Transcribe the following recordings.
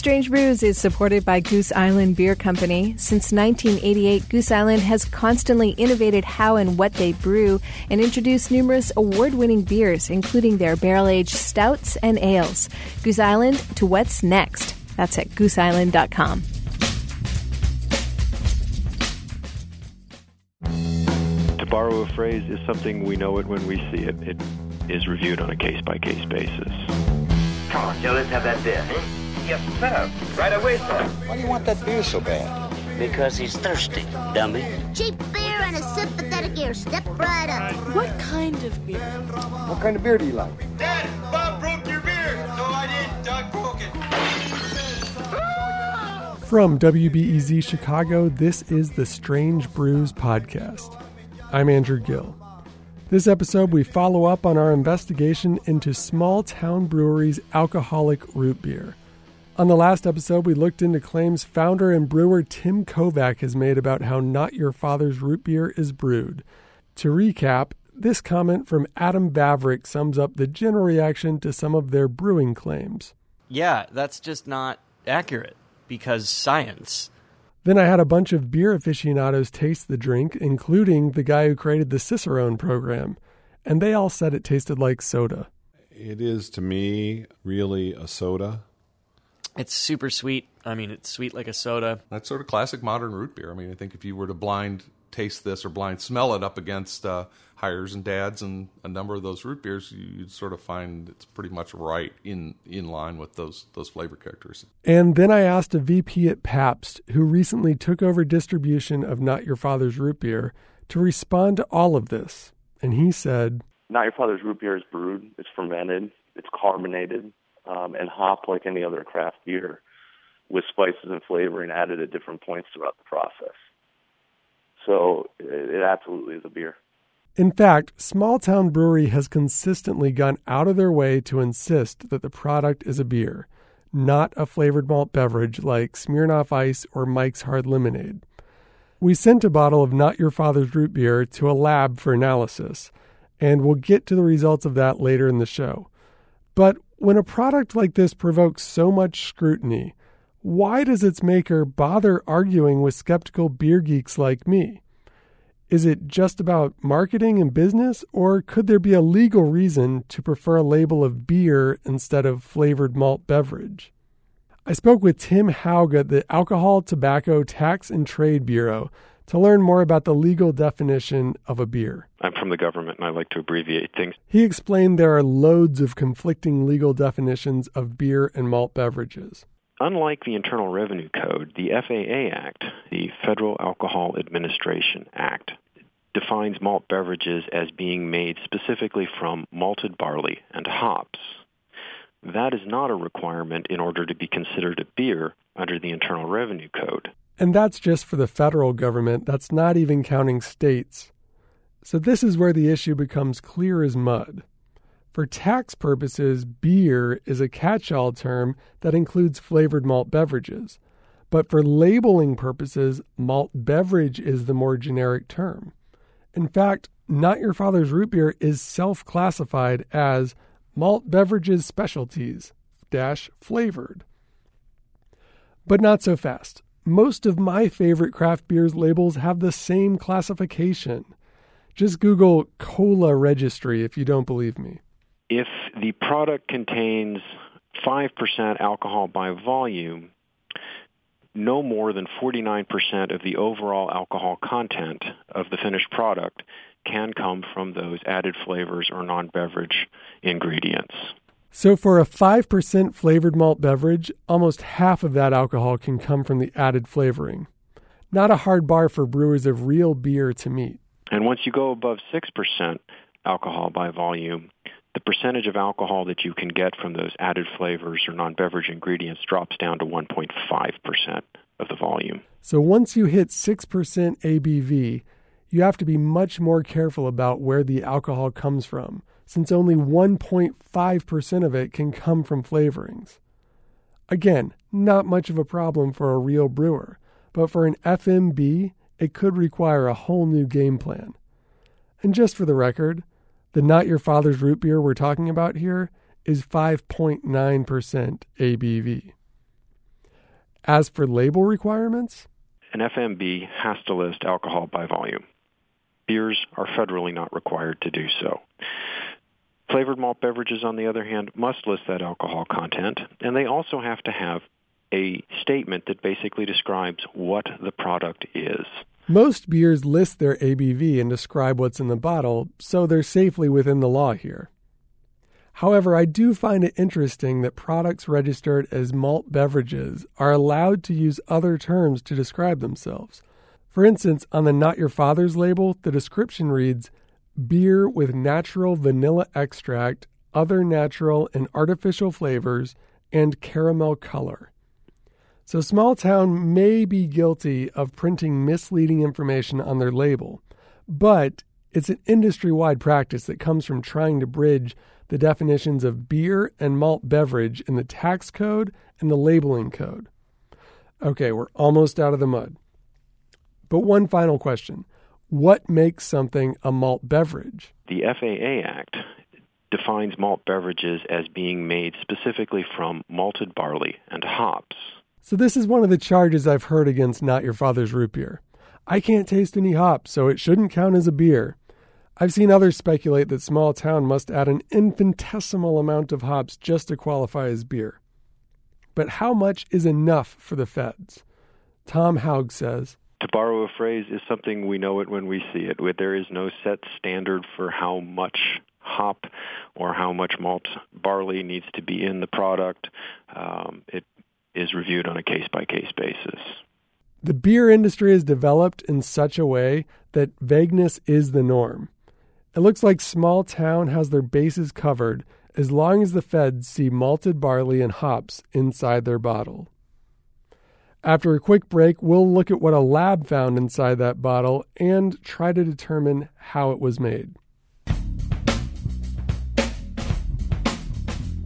Strange Brews is supported by Goose Island Beer Company. Since 1988, Goose Island has constantly innovated how and what they brew and introduced numerous award-winning beers, including their barrel-aged stouts and ales. Goose Island, to what's next. That's at gooseisland.com. To borrow a phrase, is something we know it when we see it. It is reviewed on a case-by-case basis. Come on, Joe, let's have that beer. Yes, sir. Right away, sir. Why do you want that beer so bad? Because he's thirsty, dummy. Cheap beer and a sympathetic ear. Step right up. What kind of beer? What kind of beer do you like? Dad, Bob broke your beer. No, I didn't. Doug broke it. From WBEZ Chicago, this is the Strange Brews Podcast. I'm Andrew Gill. This episode, we follow up on our investigation into Small Town Brewery's alcoholic root beer. On the last episode, we looked into claims founder and brewer Tim Kovac has made about how Not Your Father's Root Beer is brewed. To recap, this comment from Adam Baverick sums up the general reaction to some of their brewing claims. Yeah, that's just not accurate, because science. Then I had a bunch of beer aficionados taste the drink, including the guy who created the Cicerone program, and they all said it tasted like soda. It is, to me, really a soda. It's super sweet. I mean, it's sweet like a soda. That's sort of classic modern root beer. I mean, I think if you were to blind taste this or blind smell it up against Hires and Dads and a number of those root beers, you'd sort of find it's pretty much right in line with those flavor characteristics. And then I asked a VP at Pabst, who recently took over distribution of Not Your Father's Root Beer, to respond to all of this. And he said, Not Your Father's Root Beer is brewed, it's fermented, it's carbonated, and hopped like any other craft beer, with spices and flavoring added at different points throughout the process. So it absolutely is a beer. In fact, Small Town Brewery has consistently gone out of their way to insist that the product is a beer, not a flavored malt beverage like Smirnoff Ice or Mike's Hard Lemonade. We sent a bottle of Not Your Father's Root Beer to a lab for analysis, and we'll get to the results of that later in the show. But when a product like this provokes so much scrutiny, why does its maker bother arguing with skeptical beer geeks like me? Is it just about marketing and business, or could there be a legal reason to prefer a label of beer instead of flavored malt beverage? I spoke with Tim Hauga, the Alcohol, Tobacco, Tax and Trade Bureau, to learn more about the legal definition of a beer. I'm from the government, and I like to abbreviate things. He explained there are loads of conflicting legal definitions of beer and malt beverages. Unlike the Internal Revenue Code, the FAA Act, the Federal Alcohol Administration Act, defines malt beverages as being made specifically from malted barley and hops. That is not a requirement in order to be considered a beer under the Internal Revenue Code. And that's just for the federal government. That's not even counting states. So this is where the issue becomes clear as mud. For tax purposes, beer is a catch-all term that includes flavored malt beverages. But for labeling purposes, malt beverage is the more generic term. In fact, Not Your Father's Root Beer is self-classified as malt beverages specialties - flavored. But not so fast. Most of my favorite craft beers labels have the same classification. Just Google COLA registry if you don't believe me. If the product contains 5% alcohol by volume, no more than 49% of the overall alcohol content of the finished product can come from those added flavors or non-beverage ingredients. So for a 5% flavored malt beverage, almost half of that alcohol can come from the added flavoring. Not a hard bar for brewers of real beer to meet. And once you go above 6% alcohol by volume, the percentage of alcohol that you can get from those added flavors or non-beverage ingredients drops down to 1.5% of the volume. So once you hit 6% ABV, you have to be much more careful about where the alcohol comes from, since only 1.5% of it can come from flavorings. Again, not much of a problem for a real brewer, but for an FMB, it could require a whole new game plan. And just for the record, the Not Your Father's Root Beer we're talking about here is 5.9% ABV. As for label requirements? An FMB has to list alcohol by volume. Beers are federally not required to do so. Flavored malt beverages, on the other hand, must list that alcohol content, and they also have to have a statement that basically describes what the product is. Most beers list their ABV and describe what's in the bottle, so they're safely within the law here. However, I do find it interesting that products registered as malt beverages are allowed to use other terms to describe themselves. For instance, on the Not Your Father's label, the description reads, "Beer with natural vanilla extract, other natural and artificial flavors, and caramel color." So Small Town may be guilty of printing misleading information on their label, but it's an industry-wide practice that comes from trying to bridge the definitions of beer and malt beverage in the tax code and the labeling code. Okay, we're almost out of the mud. But one final question. What makes something a malt beverage? The FAA Act defines malt beverages as being made specifically from malted barley and hops. So this is one of the charges I've heard against Not Your Father's Root Beer. I can't taste any hops, so it shouldn't count as a beer. I've seen others speculate that Small Town must add an infinitesimal amount of hops just to qualify as beer. But how much is enough for the feds? Tim Hauga says, "To borrow a phrase, is something we know it when we see it. There is no set standard for how much hop or how much malt barley needs to be in the product. It is reviewed on a case-by-case basis." The beer industry has developed in such a way that vagueness is the norm. It looks like Small Town has their bases covered as long as the feds see malted barley and hops inside their bottle. After a quick break, we'll look at what a lab found inside that bottle and try to determine how it was made.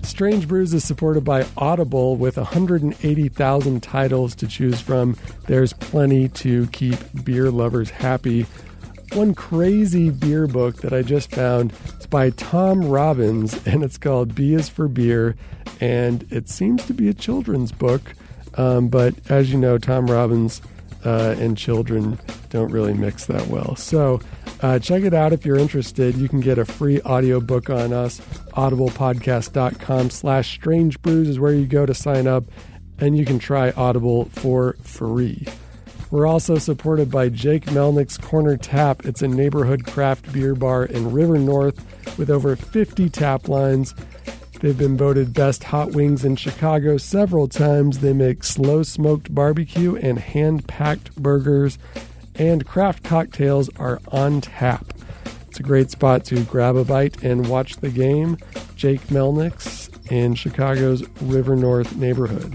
Strange Brews is supported by Audible with 180,000 titles to choose from. There's plenty to keep beer lovers happy. One crazy beer book that I just found is by Tom Robbins, and it's called B is for Beer, and it seems to be a children's book. But as you know, Tom Robbins and children don't really mix that well. So check it out if you're interested. You can get a free audiobook on us. audiblepodcast.com/strangebrews is where you go to sign up, and you can try Audible for free. We're also supported by Jake Melnick's Corner Tap. It's a neighborhood craft beer bar in River North with over 50 tap lines. They've been voted best hot wings in Chicago several times. They make slow-smoked barbecue and hand-packed burgers, and craft cocktails are on tap. It's a great spot to grab a bite and watch the game. Jake Melnick's in Chicago's River North neighborhood.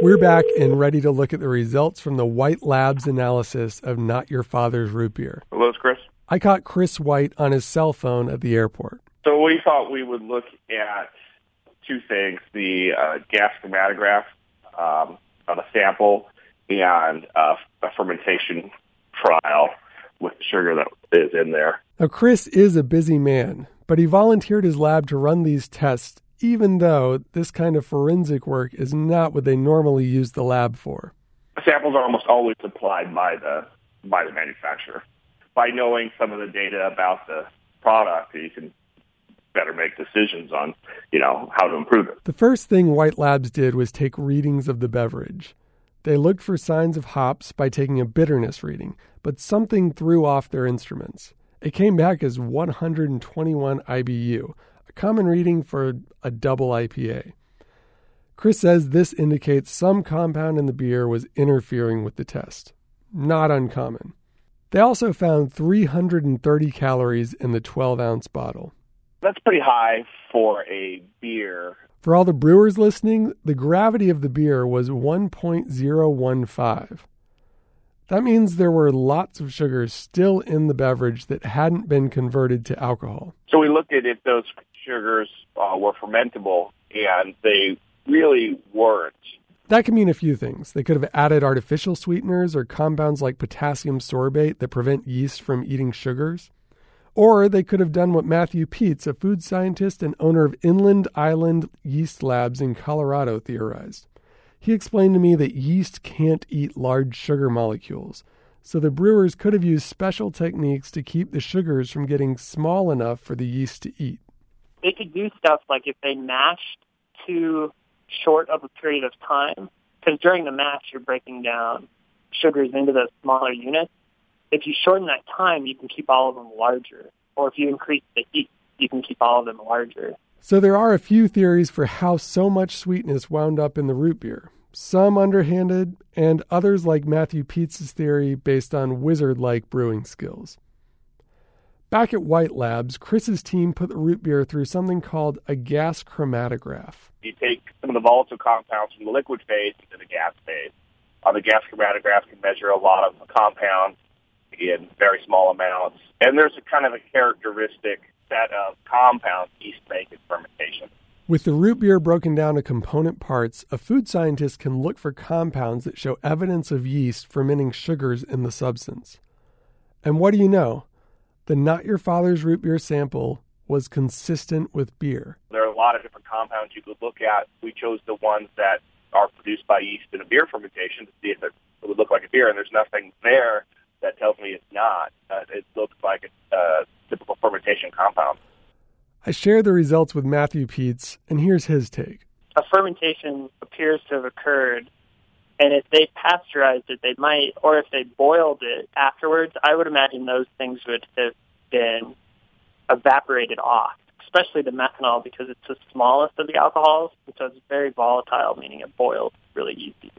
We're back and ready to look at the results from the White Labs analysis of Not Your Father's Root Beer. Hello, it's Chris. I caught Chris White on his cell phone at the airport. So we thought we would look at two things, the gas chromatograph of a sample and a fermentation trial with the sugar that is in there. Now, Chris is a busy man, but he volunteered his lab to run these tests, even though this kind of forensic work is not what they normally use the lab for. Samples are almost always supplied by the manufacturer. By knowing some of the data about the product, you can better make decisions on, how to improve it. The first thing White Labs did was take readings of the beverage. They looked for signs of hops by taking a bitterness reading, but something threw off their instruments. It came back as 121 IBU, a common reading for a double IPA. Chris says this indicates some compound in the beer was interfering with the test. Not uncommon. They also found 330 calories in the 12-ounce bottle. That's pretty high for a beer. For all the brewers listening, the gravity of the beer was 1.015. That means there were lots of sugars still in the beverage that hadn't been converted to alcohol. So we looked at if those sugars were fermentable, and they really weren't. That can mean a few things. They could have added artificial sweeteners or compounds like potassium sorbate that prevent yeast from eating sugars. Or they could have done what Matthew Peets, a food scientist and owner of Inland Island Yeast Labs in Colorado, theorized. He explained to me that yeast can't eat large sugar molecules, so the brewers could have used special techniques to keep the sugars from getting small enough for the yeast to eat. They could do stuff like if they mashed too short of a period of time, because during the mash you're breaking down sugars into those smaller units. If you shorten that time, you can keep all of them larger. Or if you increase the heat, you can keep all of them larger. So there are a few theories for how so much sweetness wound up in the root beer. Some underhanded, and others like Matthew Peets' theory based on wizard-like brewing skills. Back at White Labs, Chris's team put the root beer through something called a gas chromatograph. You take some of the volatile compounds from the liquid phase to the gas phase. On the gas chromatograph, you measure a lot of compounds in very small amounts. And there's a kind of a characteristic set of compounds yeast make in fermentation. With the root beer broken down to component parts, a food scientist can look for compounds that show evidence of yeast fermenting sugars in the substance. And what do you know? The Not Your Father's Root Beer sample was consistent with beer. There are a lot of different compounds you could look at. We chose the ones that are produced by yeast in a beer fermentation to see if it would look like a beer, and there's nothing there that tells me it's not. It looks like a typical fermentation compound. I share the results with Matthew Peets, and here's his take. A fermentation appears to have occurred, and if they pasteurized it, they might, or if they boiled it afterwards, I would imagine those things would have been evaporated off, especially the methanol, because it's the smallest of the alcohols, so it's very volatile, meaning it boils really easy.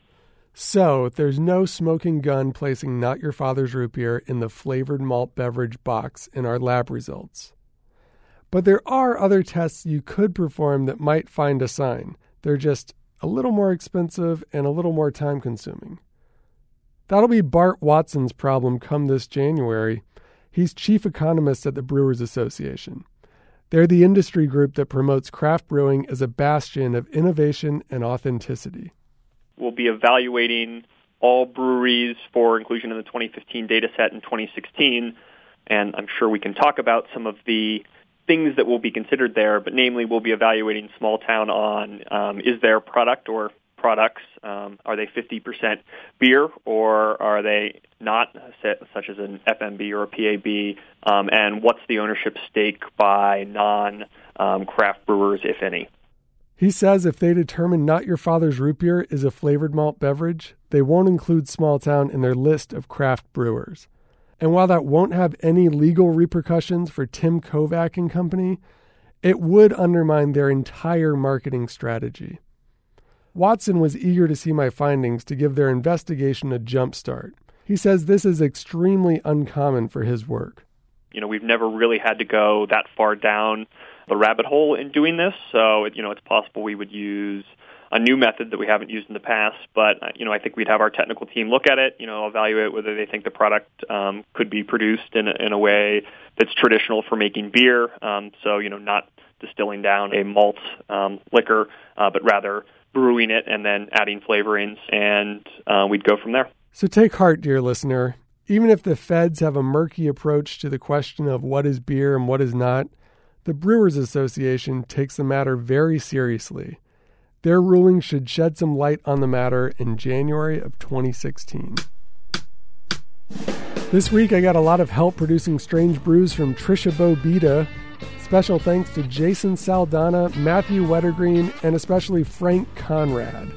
So, there's no smoking gun placing Not Your Father's Root Beer in the flavored malt beverage box in our lab results. But there are other tests you could perform that might find a sign. They're just a little more expensive and a little more time-consuming. That'll be Bart Watson's problem come this January. He's chief economist at the Brewers Association. They're the industry group that promotes craft brewing as a bastion of innovation and authenticity. We'll be evaluating all breweries for inclusion in the 2015 data set in 2016, and I'm sure we can talk about some of the things that will be considered there, but namely we'll be evaluating Small Town on is their product or products, are they 50% beer or are they not, such as an FMB or a PAB, and what's the ownership stake by non-craft brewers, if any. He says if they determine Not Your Father's Root Beer is a flavored malt beverage, they won't include Small Town in their list of craft brewers. And while that won't have any legal repercussions for Tim Kovac and company, it would undermine their entire marketing strategy. Watson was eager to see my findings to give their investigation a jump start. He says this is extremely uncommon for his work. You know, we've never really had to go that far down the rabbit hole in doing this, so it's possible we would use a new method that we haven't used in the past, but I think we'd have our technical team look at it, evaluate whether they think the product could be produced in a way that's traditional for making beer, so not distilling down a malt liquor, but rather brewing it and then adding flavorings, and we'd go from there. So take heart, dear listener. Even if the feds have a murky approach to the question of what is beer and what is not, the Brewers Association takes the matter very seriously. Their ruling should shed some light on the matter in January of 2016. This week, I got a lot of help producing Strange Brews from Trisha Bobita. Special thanks to Jason Saldana, Matthew Wettergreen, and especially Frank Conrad.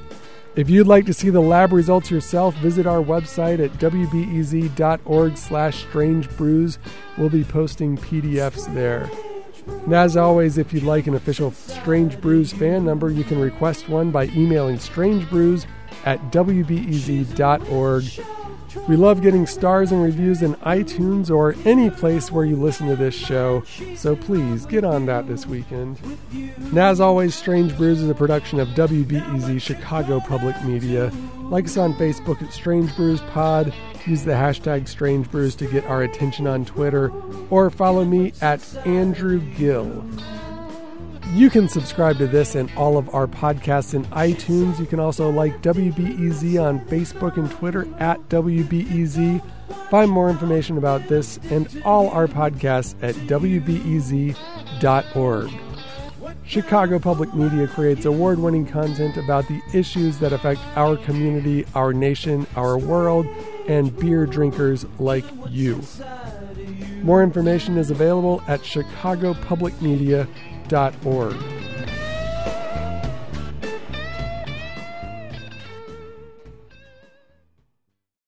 If you'd like to see the lab results yourself, visit our website at wbez.org/strangebrews. We'll be posting PDFs there. And as always, if you'd like an official Strange Brews fan number, you can request one by emailing strangebrews@wbez.org. We love getting stars and reviews in iTunes or any place where you listen to this show, so please get on that this weekend. And as always, Strange Brews is a production of WBEZ Chicago Public Media. Like us on Facebook at Strange Brews Pod. Use the hashtag Strange Brews to get our attention on Twitter, or follow me at Andrew Gill. You can subscribe to this and all of our podcasts in iTunes. You can also like WBEZ on Facebook and Twitter at WBEZ. Find more information about this and all our podcasts at WBEZ.org. Chicago Public Media creates award-winning content about the issues that affect our community, our nation, our world, and beer drinkers like you. More information is available at chicagopublicmedia.org.